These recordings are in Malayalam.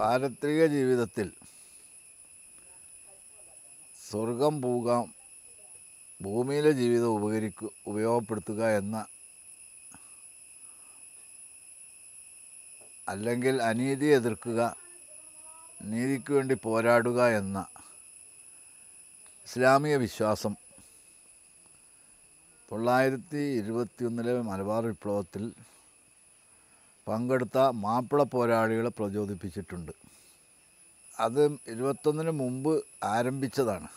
പാരത്രിക ജീവിതത്തിൽ സ്വർഗം പൂകാം, ഭൂമിയിലെ ജീവിതം ഉപയോഗപ്പെടുത്തുക എന്ന, അല്ലെങ്കിൽ അനീതി എതിർക്കുക, നീതിക്ക് വേണ്ടി പോരാടുക എന്ന ഇസ്ലാമിക വിശ്വാസം 1921 മലബാർ വിപ്ലവത്തിൽ പങ്കെടുത്ത മാപ്പിള പോരാളികളെ പ്രചോദിപ്പിച്ചിട്ടുണ്ട്. അത് 1921 മുമ്പ് ആരംഭിച്ചതാണ്.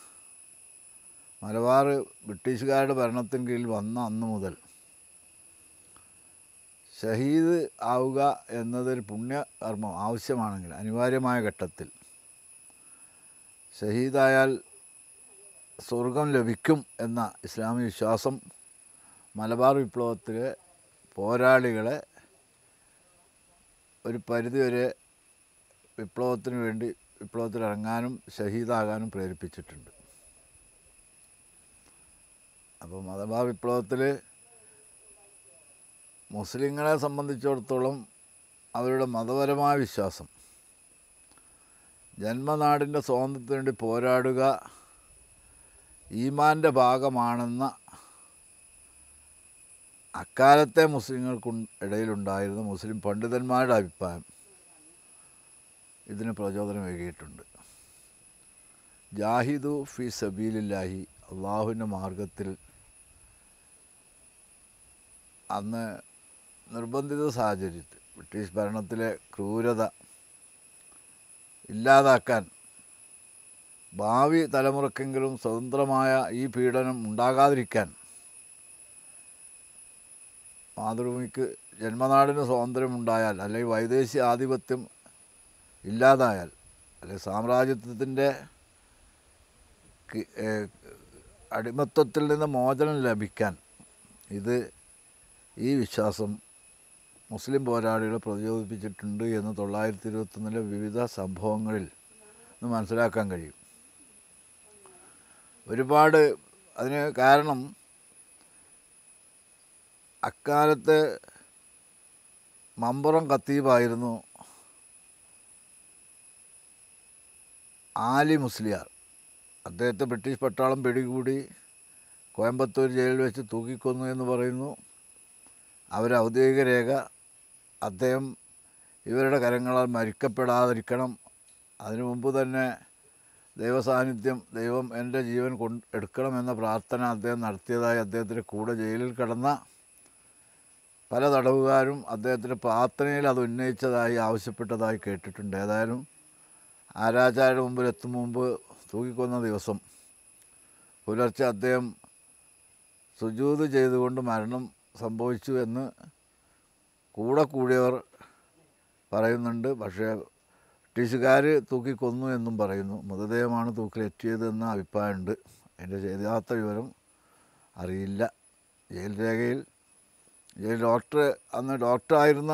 മലബാർ ബ്രിട്ടീഷുകാരുടെ ഭരണത്തിന് കീഴിൽ വന്ന അന്ന് മുതൽ ഷഹീദ് ആവുക എന്നതൊരു പുണ്യകർമ്മം ആവശ്യമാണെങ്കിൽ അനിവാര്യമായ ഘട്ടത്തിൽ ഷഹീദായാൽ സ്വർഗം ലഭിക്കും എന്ന ഇസ്ലാമിക വിശ്വാസം മലബാർ വിപ്ലവത്തിലെ പോരാളികളെ ഒരു പരിധിവരെ വിപ്ലവത്തിന് വേണ്ടി വിപ്ലവത്തിലിറങ്ങാനും ഷഹീദാകാനും പ്രേരിപ്പിച്ചിട്ടുണ്ട്. അപ്പോൾ മലബാർ വിപ്ലവത്തിൽ മുസ്ലിങ്ങളെ സംബന്ധിച്ചിടത്തോളം അവരുടെ മതപരമായ വിശ്വാസം ജന്മനാടിൻ്റെ സ്വാതന്ത്ര്യത്തിന് വേണ്ടി പോരാടുക ഈമാൻ്റെ ഭാഗമാണെന്ന അക്കാലത്തെ മുസ്ലിങ്ങൾക്കിടയിലുണ്ടായിരുന്ന മുസ്ലിം പണ്ഡിതന്മാരുടെ അഭിപ്രായം ഇതിന് പ്രചോദനമേകിയിട്ടുണ്ട്. ജാഹിദു ഫി സബീലില്ലാഹി, അള്ളാഹുവിൻ്റെ മാർഗത്തിൽ അന്ന് നിർബന്ധിത സാഹചര്യത്തിൽ ബ്രിട്ടീഷ് ഭരണത്തിലെ ക്രൂരത ഇല്ലാതാക്കാൻ, ഭാവി തലമുറക്കെങ്കിലും സ്വതന്ത്രമായ ഈ പീഡനം ഉണ്ടാകാതിരിക്കാൻ, മാതൃഭൂമിക്ക് ജന്മനാടിന് സ്വാതന്ത്ര്യമുണ്ടായാൽ, അല്ലെങ്കിൽ വൈദേശിക ആധിപത്യം ഇല്ലാതായാൽ, അല്ലെങ്കിൽ സാമ്രാജ്യത്വത്തിൻ്റെ അടിമത്വത്തിൽ നിന്ന് മോചനം ലഭിക്കാൻ ഈ വിശ്വാസം മുസ്ലിം പോരാളികളെ പ്രചോദിപ്പിച്ചിട്ടുണ്ട് എന്ന് 1921 വിവിധ സംഭവങ്ങളിൽ നിന്ന് മനസ്സിലാക്കാൻ കഴിയും. ഒരുപാട് അതിന് കാരണം അക്കാലത്ത് മമ്പുറം ഖത്തീബായിരുന്നു ആലി മുസ്ലിയാർ. അദ്ദേഹത്തെ ബ്രിട്ടീഷ് പട്ടാളം പിടികൂടി കോയമ്പത്തൂർ ജയിലിൽ വെച്ച് തൂക്കിക്കൊന്നു എന്ന് പറയുന്നു അവരുടെ ഔദ്യോഗിക രേഖ. അദ്ദേഹം ഇവരുടെ കരങ്ങളാൽ മരിക്കപ്പെടാതിരിക്കണം, അതിനു മുമ്പ് തന്നെ ദൈവസാന്നിധ്യം, ദൈവം എൻ്റെ ജീവൻ എടുക്കണമെന്ന പ്രാർത്ഥന അദ്ദേഹം നടത്തിയതായി അദ്ദേഹത്തിൻ്റെ കൂടെ ജയിലിൽ കിടന്ന പല തടവുകാരും അദ്ദേഹത്തിൻ്റെ പ്രാർത്ഥനയിൽ അത് ഉന്നയിച്ചതായി ആവശ്യപ്പെട്ടതായി കേട്ടിട്ടുണ്ട്. ഏതായാലും ആരാചാരുടെ മുമ്പിലെത്തും മുമ്പ് തൂക്കിക്കൊന്ന ദിവസം പുലർച്ചെ അദ്ദേഹം സുജൂദ് ചെയ്തുകൊണ്ട് മരണം സംഭവിച്ചു എന്ന് കൂടെ കൂടിയവർ പറയുന്നുണ്ട്. പക്ഷേ ബ്രിട്ടീഷുകാർ തൂക്കിക്കൊന്നു എന്നും പറയുന്നു. മൃതദേഹമാണ് തൂക്കിലെത്തിയതെന്ന അഭിപ്രായമുണ്ട്. അതിൻ്റെ യഥാർത്ഥ വിവരം അറിയില്ല. ജയിൽ രേഖയിൽ ജയിൽ ഡോക്ടർ, അന്ന് ഡോക്ടറായിരുന്ന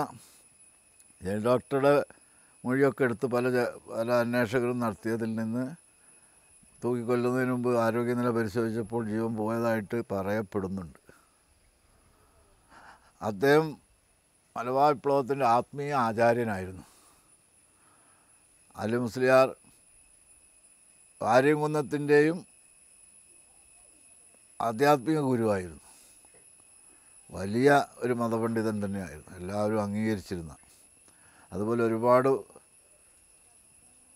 ജയിൽ ഡോക്ടറുടെ മൊഴിയൊക്കെ എടുത്ത് പല അന്വേഷകരും നടത്തിയതിൽ നിന്ന് തൂക്കിക്കൊല്ലുന്നതിന് മുമ്പ് ആരോഗ്യനില പരിശോധിച്ചപ്പോൾ ജീവൻ പോയതായിട്ട് പറയപ്പെടുന്നുണ്ട്. അദ്ദേഹം മലബാർ വിപ്ലവത്തിൻ്റെ ആത്മീയ ആചാര്യനായിരുന്നു. അലി മുസ്ലിയാർ വാര്യംകുന്നത്തിൻ്റെയും ആധ്യാത്മിക ഗുരുവായിരുന്നു. വലിയ ഒരു മതപണ്ഡിതൻ തന്നെയായിരുന്നു, എല്ലാവരും അംഗീകരിച്ചിരുന്ന. അതുപോലെ ഒരുപാട്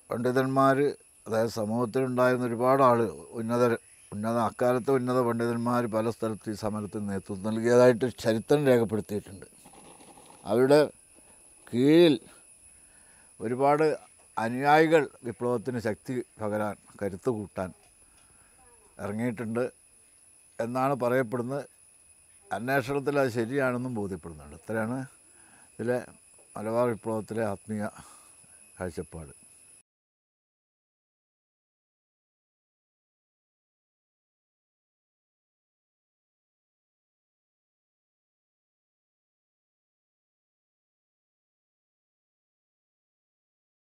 പണ്ഡിതന്മാർ, അതായത് സമൂഹത്തിലുണ്ടായിരുന്ന ഒരുപാട് ഉന്നത അക്കാലത്തെ ഉന്നത പണ്ഡിതന്മാർ പല സ്ഥലത്ത് ഈ സമരത്തിന് നേതൃത്വം നൽകിയതായിട്ട് ചരിത്രം രേഖപ്പെടുത്തിയിട്ടുണ്ട്. അവരുടെ കീഴിൽ ഒരുപാട് അനുയായികൾ വിപ്ലവത്തിന് ശക്തി പകരാൻ, കരുത്ത് കൂട്ടാൻ ഇറങ്ങിയിട്ടുണ്ട് എന്നാണ് പറയപ്പെടുന്നത്. അന്വേഷണത്തിൽ അത് ശരിയാണെന്നും ബോധ്യപ്പെടുന്നുണ്ട്. ഇത്രയാണ് ഇതിലെ മലബാർ വിപ്ലവത്തിലെ ആത്മീയ കാഴ്ചപ്പാട്.